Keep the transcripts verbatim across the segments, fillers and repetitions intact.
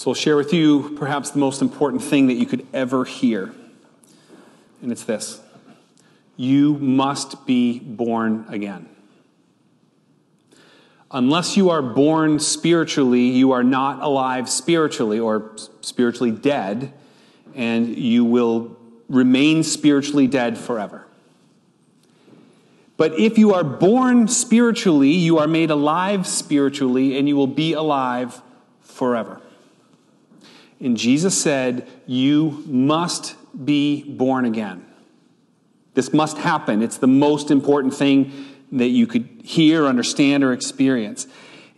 So I'll share with you perhaps the most important thing that you could ever hear. And it's this. You must be born again. Unless you are born spiritually, you are not alive spiritually or spiritually dead, and you will remain spiritually dead forever. But if you are born spiritually, you are made alive spiritually, and you will be alive forever. And Jesus said, you must be born again. This must happen. It's the most important thing that you could hear, understand, or experience.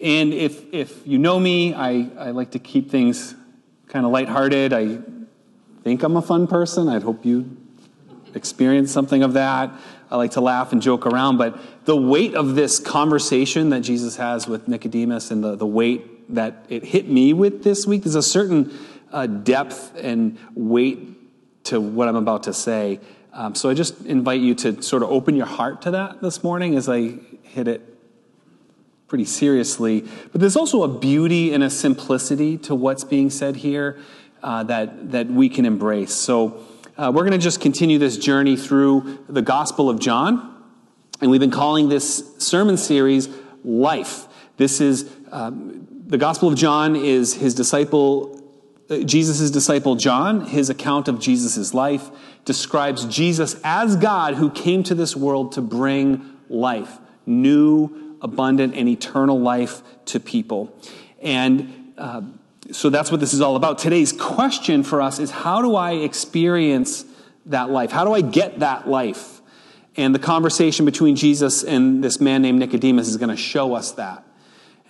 And if if you know me, I, I like to keep things kind of lighthearted. I think I'm a fun person. I'd hope you experience something of that. I like to laugh and joke around. But the weight of this conversation that Jesus has with Nicodemus and the, the weight that it hit me with this week, there's a certain uh, depth and weight to what I'm about to say. Um, so I just invite you to sort of open your heart to that this morning as I hit it pretty seriously. But there's also a beauty and a simplicity to what's being said here uh, that, that we can embrace. So uh, we're going to just continue this journey through the Gospel of John. And we've been calling this sermon series Life. This is, um, the Gospel of John is his disciple Jesus' disciple John. His account of Jesus' life describes Jesus as God who came to this world to bring life, new, abundant, and eternal life to people. And uh, so that's what this is all about. Today's question for us is, how do I experience that life? How do I get that life? And the conversation between Jesus and this man named Nicodemus is going to show us that.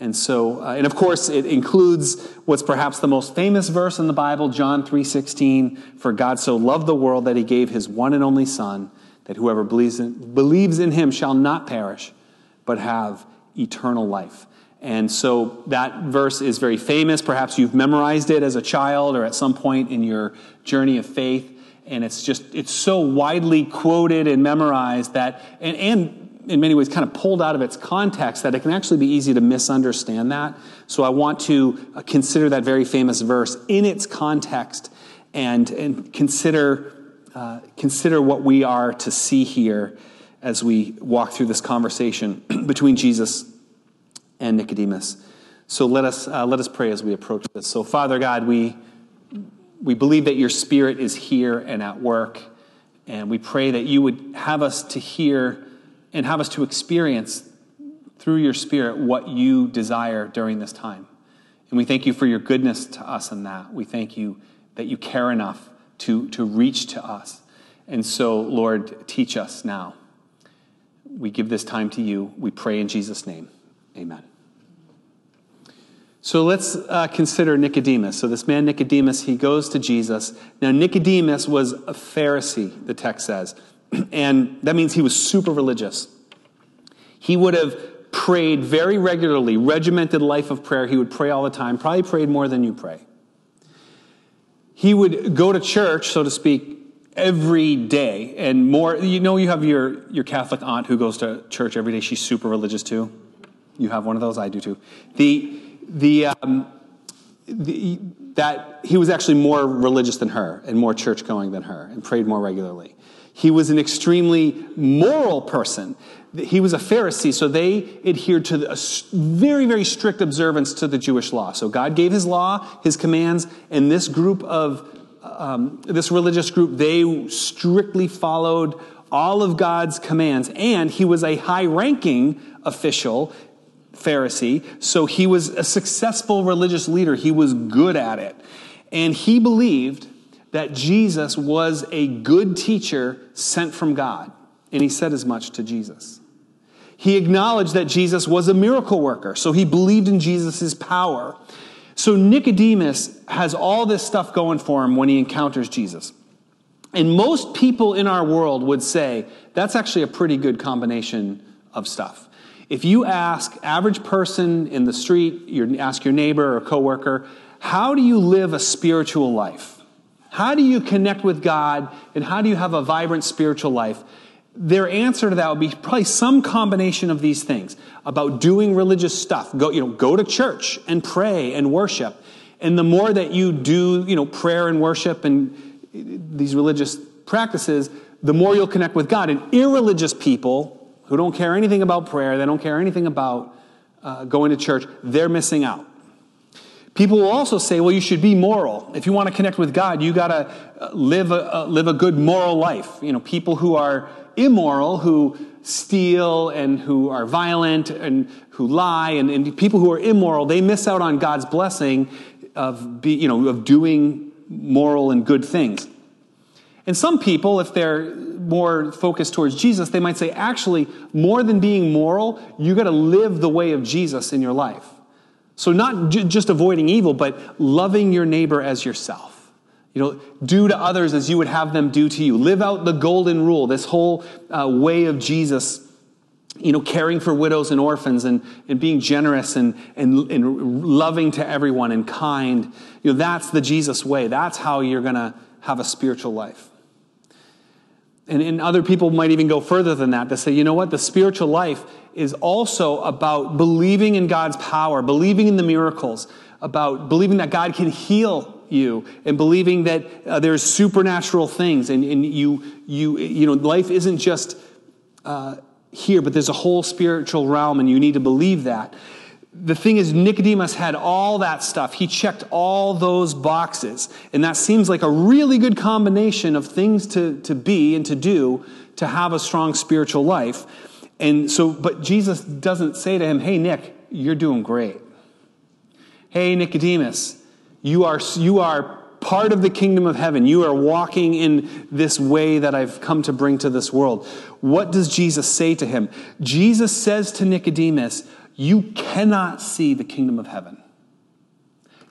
And so, uh, and of course, it includes what's perhaps the most famous verse in the Bible, John three sixteen, for God so loved the world that he gave his one and only Son, that whoever believes in, believes in him shall not perish, but have eternal life. And so that verse is very famous. Perhaps you've memorized it as a child or at some point in your journey of faith. And it's just, it's so widely quoted and memorized that, and, and in many ways kind of pulled out of its context that it can actually be easy to misunderstand that. So I want to consider that very famous verse in its context and, and consider uh, consider what we are to see here as we walk through this conversation between Jesus and Nicodemus. So let us uh, let us pray as we approach this. So Father God, we we believe that your Spirit is here and at work, and we pray that you would have us to hear and have us to experience through your Spirit what you desire during this time. And we thank you for your goodness to us in that. We thank you that you care enough to, to reach to us. And so, Lord, teach us now. We give this time to you. We pray in Jesus' name. Amen. So let's uh, consider Nicodemus. So this man Nicodemus, he goes to Jesus. Now, Nicodemus was a Pharisee, the text says. And that means he was super religious. He would have prayed very regularly, regimented life of prayer. He would pray all the time, probably prayed more than you pray. He would go to church, so to speak, every day and more. You know, you have your, your Catholic aunt who goes to church every day. She's super religious too. You have one of those? I do too. The, the, um, the, that he was actually more religious than her and more church going than her and prayed more regularly. He was an extremely moral person. He was a Pharisee, so they adhered to a very, very strict observance to the Jewish law. So God gave his law, his commands, and this group of, um, this religious group, they strictly followed all of God's commands. And he was a high-ranking official, Pharisee, so he was a successful religious leader. He was good at it. And he believed that Jesus was a good teacher sent from God. And he said as much to Jesus. He acknowledged that Jesus was a miracle worker, so he believed in Jesus' power. So Nicodemus has all this stuff going for him when he encounters Jesus. And most people in our world would say, that's actually a pretty good combination of stuff. If you ask average person in the street, you ask your neighbor or coworker, how do you live a spiritual life? How do you connect with God, and how do you have a vibrant spiritual life? Their answer to that would be probably some combination of these things about doing religious stuff. Go, you know, go to church and pray and worship. And the more that you do, you know, prayer and worship and these religious practices, the more you'll connect with God. And irreligious people who don't care anything about prayer, they don't care anything about uh, going to church, they're missing out. People will also say, well, you should be moral. If you want to connect with God, you got to live a, live a good moral life. You know, people who are immoral, who steal and who are violent and who lie, and, and people who are immoral, they miss out on God's blessing of be, you know, of doing moral and good things. And some people, if they're more focused towards Jesus, they might say, actually, more than being moral, you got to live the way of Jesus in your life. So not j- just avoiding evil, but loving your neighbor as yourself. You know, do to others as you would have them do to you. Live out the golden rule, this whole uh, way of Jesus, you know, caring for widows and orphans and, and being generous and, and, and loving to everyone and kind. You know, that's the Jesus way. That's how you're going to have a spiritual life. And, and other people might even go further than that. They say, you know what, the spiritual life is also about believing in God's power, believing in the miracles, about believing that God can heal you and believing that uh, there's supernatural things and, and you, you, you know, life isn't just uh, here, but there's a whole spiritual realm and you need to believe that. The thing is, Nicodemus had all that stuff. He checked all those boxes. And that seems like a really good combination of things to, to be and to do to have a strong spiritual life. And so, but Jesus doesn't say to him, hey, Nick, you're doing great. Hey, Nicodemus, you are, you are part of the kingdom of heaven. You are walking in this way that I've come to bring to this world. What does Jesus say to him? Jesus says to Nicodemus, you cannot see the kingdom of heaven.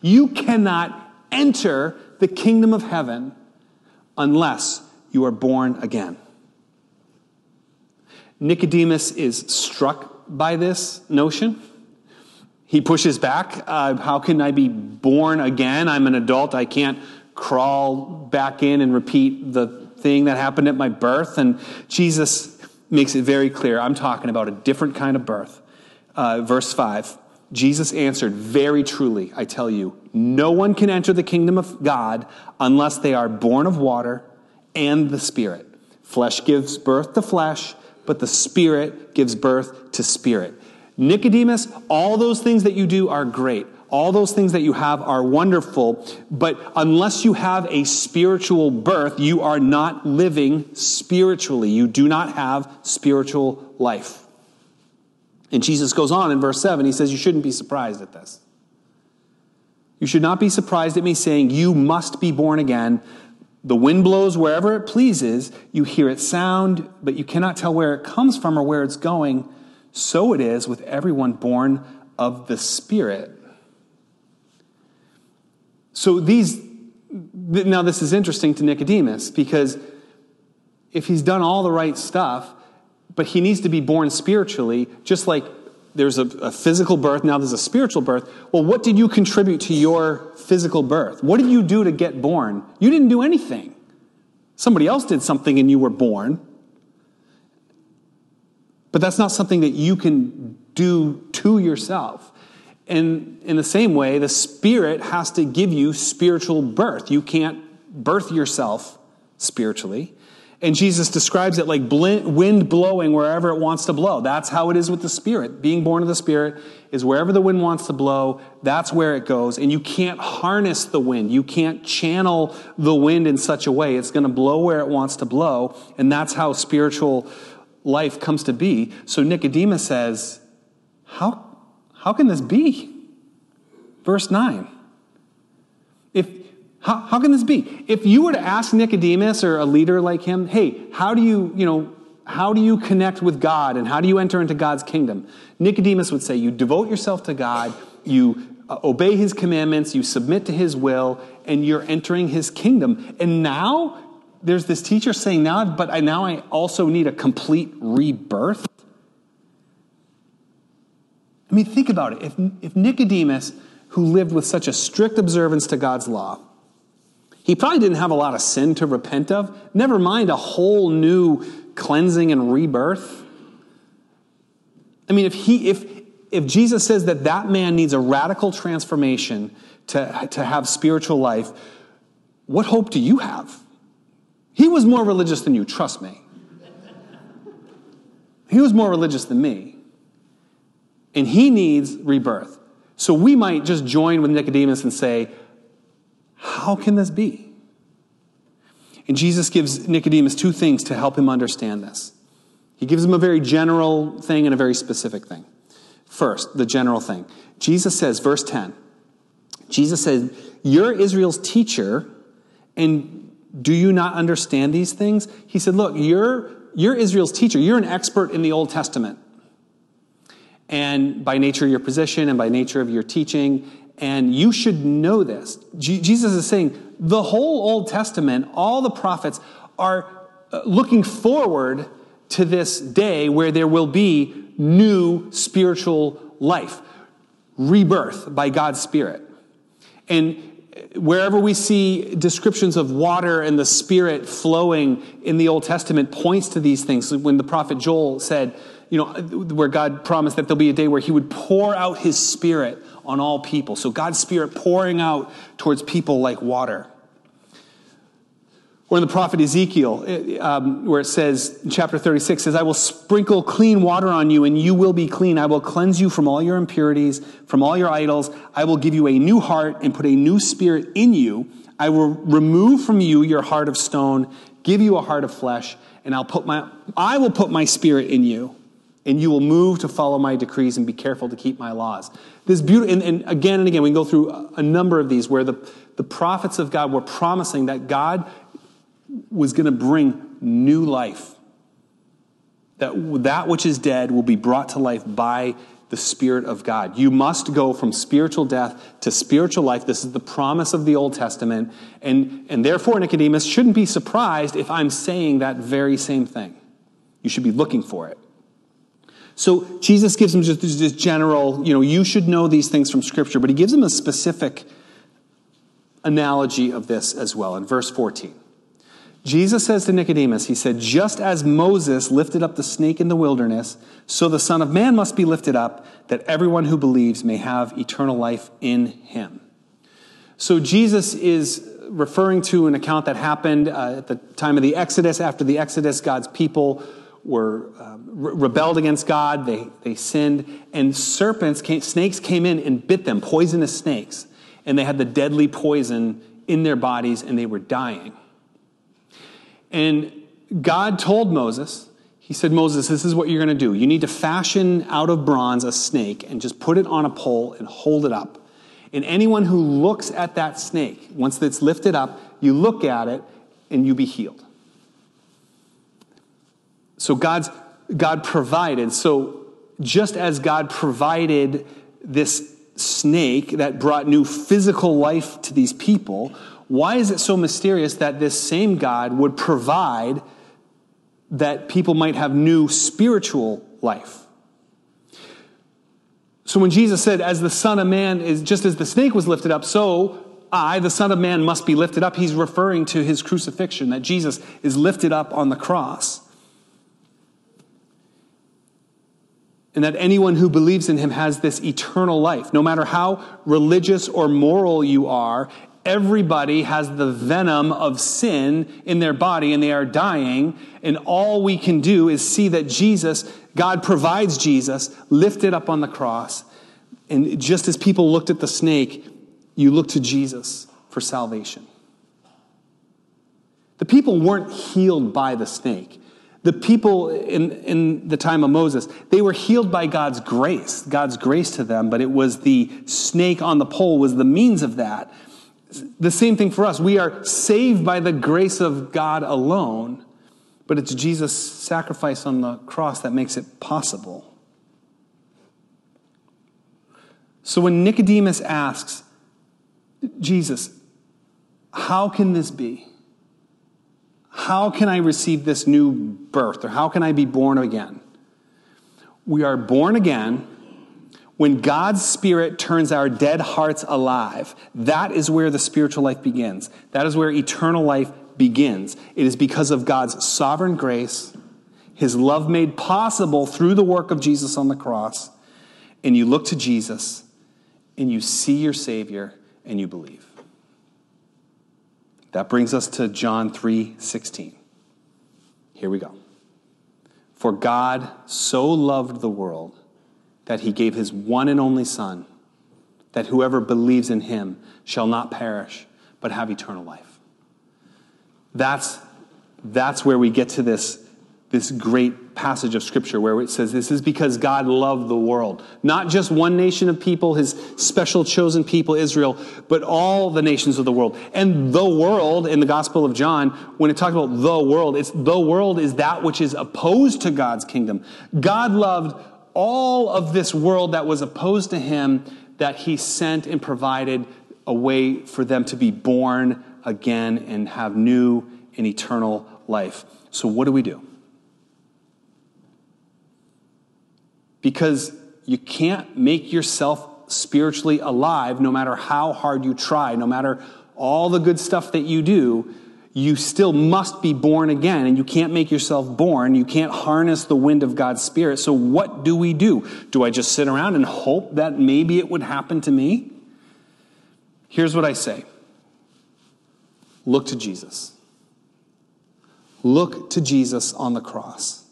You cannot enter the kingdom of heaven unless you are born again. Nicodemus is struck by this notion. He pushes back. Uh, how can I be born again? I'm an adult. I can't crawl back in and repeat the thing that happened at my birth. And Jesus makes it very clear. I'm talking about a different kind of birth. Uh, verse five, Jesus answered, very truly, I tell you, no one can enter the kingdom of God unless they are born of water and the Spirit. Flesh gives birth to flesh, but the Spirit gives birth to spirit. Nicodemus, all those things that you do are great. All those things that you have are wonderful. But unless you have a spiritual birth, you are not living spiritually. You do not have spiritual life. And Jesus goes on in verse seven. He says, you shouldn't be surprised at this. You should not be surprised at me saying, you must be born again. The wind blows wherever it pleases. You hear its sound, but you cannot tell where it comes from or where it's going. So it is with everyone born of the Spirit. So these, now this is interesting to Nicodemus, because if he's done all the right stuff, but he needs to be born spiritually, just like there's a, a physical birth, now there's a spiritual birth. Well, what did you contribute to your physical birth? What did you do to get born? You didn't do anything. Somebody else did something and you were born. But that's not something that you can do to yourself. And in the same way, the Spirit has to give you spiritual birth. You can't birth yourself spiritually. And Jesus describes it like wind blowing wherever it wants to blow. That's how it is with the Spirit. Being born of the Spirit is wherever the wind wants to blow, that's where it goes. And you can't harness the wind. You can't channel the wind in such a way. It's going to blow where it wants to blow. And that's how spiritual life comes to be. So Nicodemus says, how, how can this be? Verse nine. If How, how can this be? If you were to ask Nicodemus or a leader like him, hey, how do you, you know, how do you connect with God and how do you enter into God's kingdom? Nicodemus would say, you devote yourself to God, you uh, obey his commandments, you submit to his will, and you're entering his kingdom. And now there's this teacher saying, now, but I, now I also need a complete rebirth. I mean, think about it. If, if Nicodemus, who lived with such a strict observance to God's law, he probably didn't have a lot of sin to repent of, never mind a whole new cleansing and rebirth. I mean, if he, if if Jesus says that that man needs a radical transformation to, to have spiritual life, what hope do you have? He was more religious than you, trust me. He was more religious than me. And he needs rebirth. So we might just join with Nicodemus and say, how can this be? And Jesus gives Nicodemus two things to help him understand this. He gives him a very general thing and a very specific thing. First, the general thing. Jesus says, verse ten, Jesus said, you're Israel's teacher, and do you not understand these things? He said, look, you're, you're Israel's teacher. You're an expert in the Old Testament. And by nature of your position and by nature of your teaching, and you should know this. G- Jesus is saying the whole Old Testament, all the prophets are looking forward to this day where there will be new spiritual life, rebirth by God's Spirit. And wherever we see descriptions of water and the Spirit flowing in the Old Testament points to these things. When the prophet Joel said, you know, where God promised that there'll be a day where he would pour out his Spirit on all people. So God's Spirit pouring out towards people like water. Or in the prophet Ezekiel, um, where it says, in chapter thirty-six, says, I will sprinkle clean water on you, and you will be clean. I will cleanse you from all your impurities, from all your idols. I will give you a new heart and put a new spirit in you. I will remove from you your heart of stone, give you a heart of flesh, and I'll put my, I will put my Spirit in you. And you will move to follow my decrees and be careful to keep my laws. This beautiful, and, and again and again, we can go through a number of these where the, the prophets of God were promising that God was going to bring new life. That that which is dead will be brought to life by the Spirit of God. You must go from spiritual death to spiritual life. This is the promise of the Old Testament. And, and therefore, Nicodemus shouldn't be surprised if I'm saying that very same thing. You should be looking for it. So Jesus gives him just this general, you know, you should know these things from Scripture, but he gives him a specific analogy of this as well. In verse fourteen, Jesus says to Nicodemus, he said, just as Moses lifted up the snake in the wilderness, so the Son of Man must be lifted up, that everyone who believes may have eternal life in him. So Jesus is referring to an account that happened uh, at the time of the Exodus. After the Exodus, God's people were uh, re- rebelled against God, they, they sinned, and serpents, came, snakes came in and bit them, poisonous snakes, and they had the deadly poison in their bodies, and they were dying. And God told Moses, he said, Moses, this is what you're going to do. You need to fashion out of bronze a snake and just put it on a pole and hold it up. And anyone who looks at that snake, once it's lifted up, you look at it and you be healed. So God's, God provided. So just as God provided this snake that brought new physical life to these people, why is it so mysterious that this same God would provide that people might have new spiritual life? So when Jesus said, as the Son of Man is, just as the snake was lifted up, so I, the Son of Man, must be lifted up. He's referring to his crucifixion, that Jesus is lifted up on the cross. And that anyone who believes in him has this eternal life. No matter how religious or moral you are, everybody has the venom of sin in their body and they are dying. And all we can do is see that Jesus, God provides Jesus, lifted up on the cross. And just as people looked at the snake, you look to Jesus for salvation. The people weren't healed by the snake. The people in, in the time of Moses, they were healed by God's grace, God's grace to them, but it was the snake on the pole was the means of that. The same thing for us. We are saved by the grace of God alone, but it's Jesus' sacrifice on the cross that makes it possible. So when Nicodemus asks, Jesus, how can this be? How can I receive this new birth? Or how can I be born again? We are born again when God's Spirit turns our dead hearts alive. That is where the spiritual life begins. That is where eternal life begins. It is because of God's sovereign grace, his love made possible through the work of Jesus on the cross. And you look to Jesus and you see your Savior and you believe. That brings us to John three sixteen. Here we go. For God so loved the world that he gave his one and only Son, that whoever believes in him shall not perish, but have eternal life. That's, that's where we get to this, this great passage of Scripture where it says this is because God loved the world. Not just one nation of people, his special chosen people, Israel, but all the nations of the world. And the world, in the Gospel of John, when it talks about the world, it's the world is that which is opposed to God's kingdom. God loved all of this world that was opposed to him, that he sent and provided a way for them to be born again and have new and eternal life. So what do we do? Because you can't make yourself spiritually alive no matter how hard you try, no matter all the good stuff that you do, you still must be born again, and you can't make yourself born. You can't harness the wind of God's Spirit. So what do we do? Do I just sit around and hope that maybe it would happen to me? Here's what I say. Look to Jesus. Look to Jesus on the cross.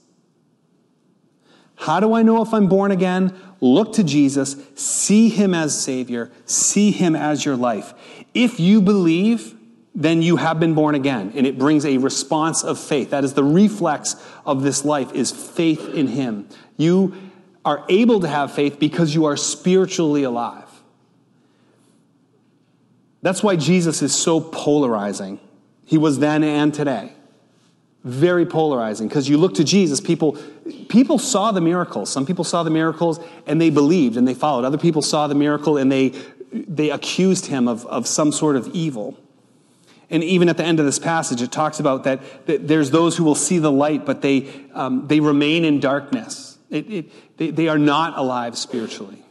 How do I know if I'm born again? Look to Jesus. See him as Savior. See him as your life. If you believe, then you have been born again, and it brings a response of faith. That is the reflex of this life, is faith in him. You are able to have faith because you are spiritually alive. That's why Jesus is so polarizing. He was then and today. Very polarizing, because you look to Jesus, people, people saw the miracles. Some people saw the miracles, and they believed, and they followed. Other people saw the miracle, and they, they accused him of, of some sort of evil. And even at the end of this passage, it talks about that, that there's those who will see the light, but they um, they remain in darkness. It, it, they, they are not alive spiritually.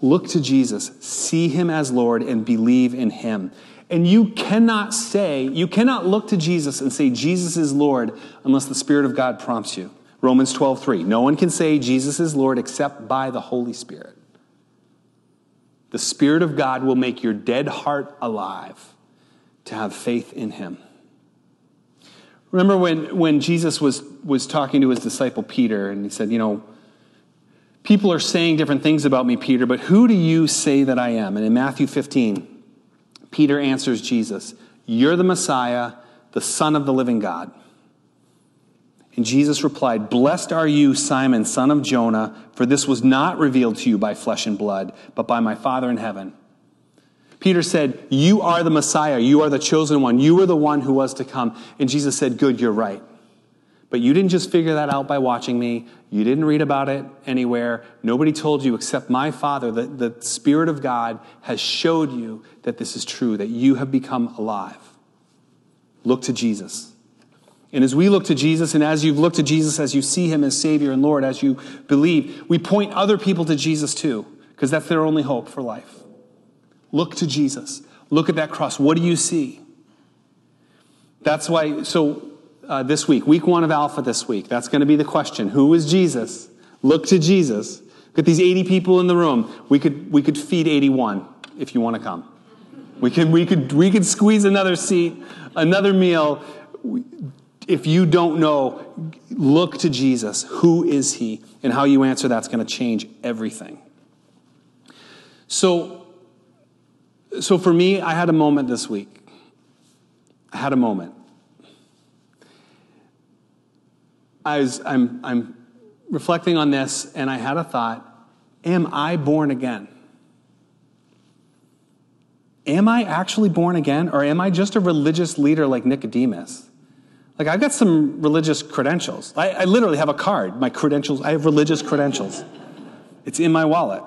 Look to Jesus, see him as Lord, and believe in him. And you cannot say, you cannot look to Jesus and say Jesus is Lord unless the Spirit of God prompts you. Romans twelve three, no one can say Jesus is Lord except by the Holy Spirit. The Spirit of God will make your dead heart alive to have faith in him. Remember when, when Jesus was, was talking to his disciple Peter, and he said, you know, people are saying different things about me, Peter, but who do you say that I am? And in Matthew fifteen, Peter answers Jesus, you're the Messiah, the Son of the living God. And Jesus replied, blessed are you, Simon, son of Jonah, for this was not revealed to you by flesh and blood, but by my Father in heaven. Peter said, you are the Messiah. You are the chosen one. You are the one who was to come. And Jesus said, good, you're right. But you didn't just figure that out by watching me. You didn't read about it anywhere. Nobody told you except my Father. That the Spirit of God has showed you that this is true, that you have become alive. Look to Jesus. And as we look to Jesus, and as you've looked to Jesus, as you see him as Savior and Lord, as you believe, we point other people to Jesus too, because that's their only hope for life. Look to Jesus. Look at that cross. What do you see? That's why, so uh, this week, week one of Alpha this week, that's going to be the question. Who is Jesus? Look to Jesus. Look at these eighty people in the room. We could we could feed eighty-one if you want to come. We can we could we could squeeze another seat, another meal. If you don't know, look to Jesus. Who is he? And how you answer that's going to change everything. So So for me, I had a moment this week. I had a moment. I was, I'm, I'm reflecting on this, and I had a thought. Am I born again? Am I actually born again, or am I just a religious leader like Nicodemus? Like, I've got some religious credentials. I, I literally have a card, my credentials. I have religious credentials. It's in my wallet.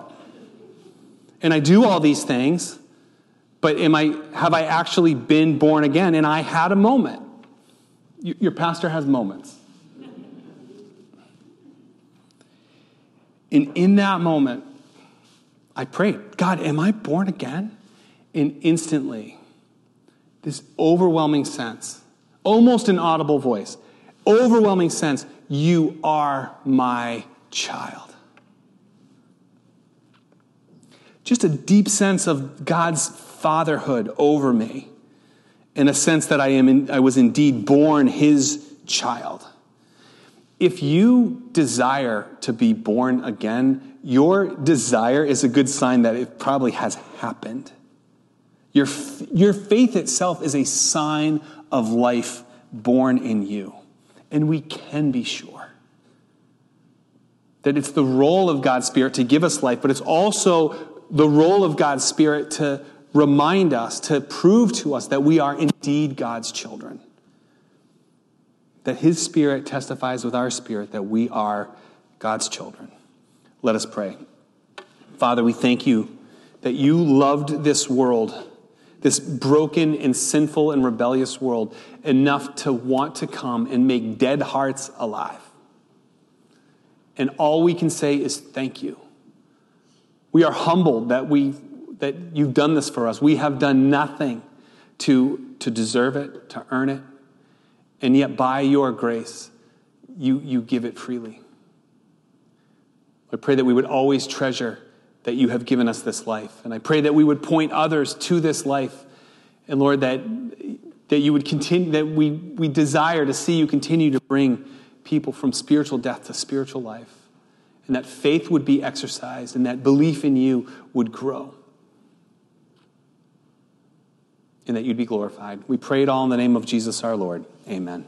And I do all these things. But am I, have I actually been born again? And I had a moment. Your pastor has moments. And in that moment, I prayed, God, am I born again? And instantly, this overwhelming sense, almost an audible voice, overwhelming sense, you are my child. just a deep sense of God's fatherhood over me, in a sense that I am in, I was indeed born his child. If you desire to be born again, your desire is a good sign that it probably has happened. Your, your faith itself is a sign of life born in you. And we can be sure that it's the role of God's Spirit to give us life, but it's also the role of God's Spirit to remind us, to prove to us that we are indeed God's children. That his Spirit testifies with our spirit that we are God's children. Let us pray. Father, we thank you that you loved this world, this broken and sinful and rebellious world, enough to want to come and make dead hearts alive. And all we can say is thank you. We are humbled that we that you've done this for us. We have done nothing to, to deserve it, to earn it. And yet by your grace, you, you give it freely. I pray that we would always treasure that you have given us this life. And I pray that we would point others to this life. And Lord, that, that you would continue, that we, we desire to see you continue to bring people from spiritual death to spiritual life. And that faith would be exercised and that belief in you would grow. And that you'd be glorified. We pray it all in the name of Jesus our Lord. Amen.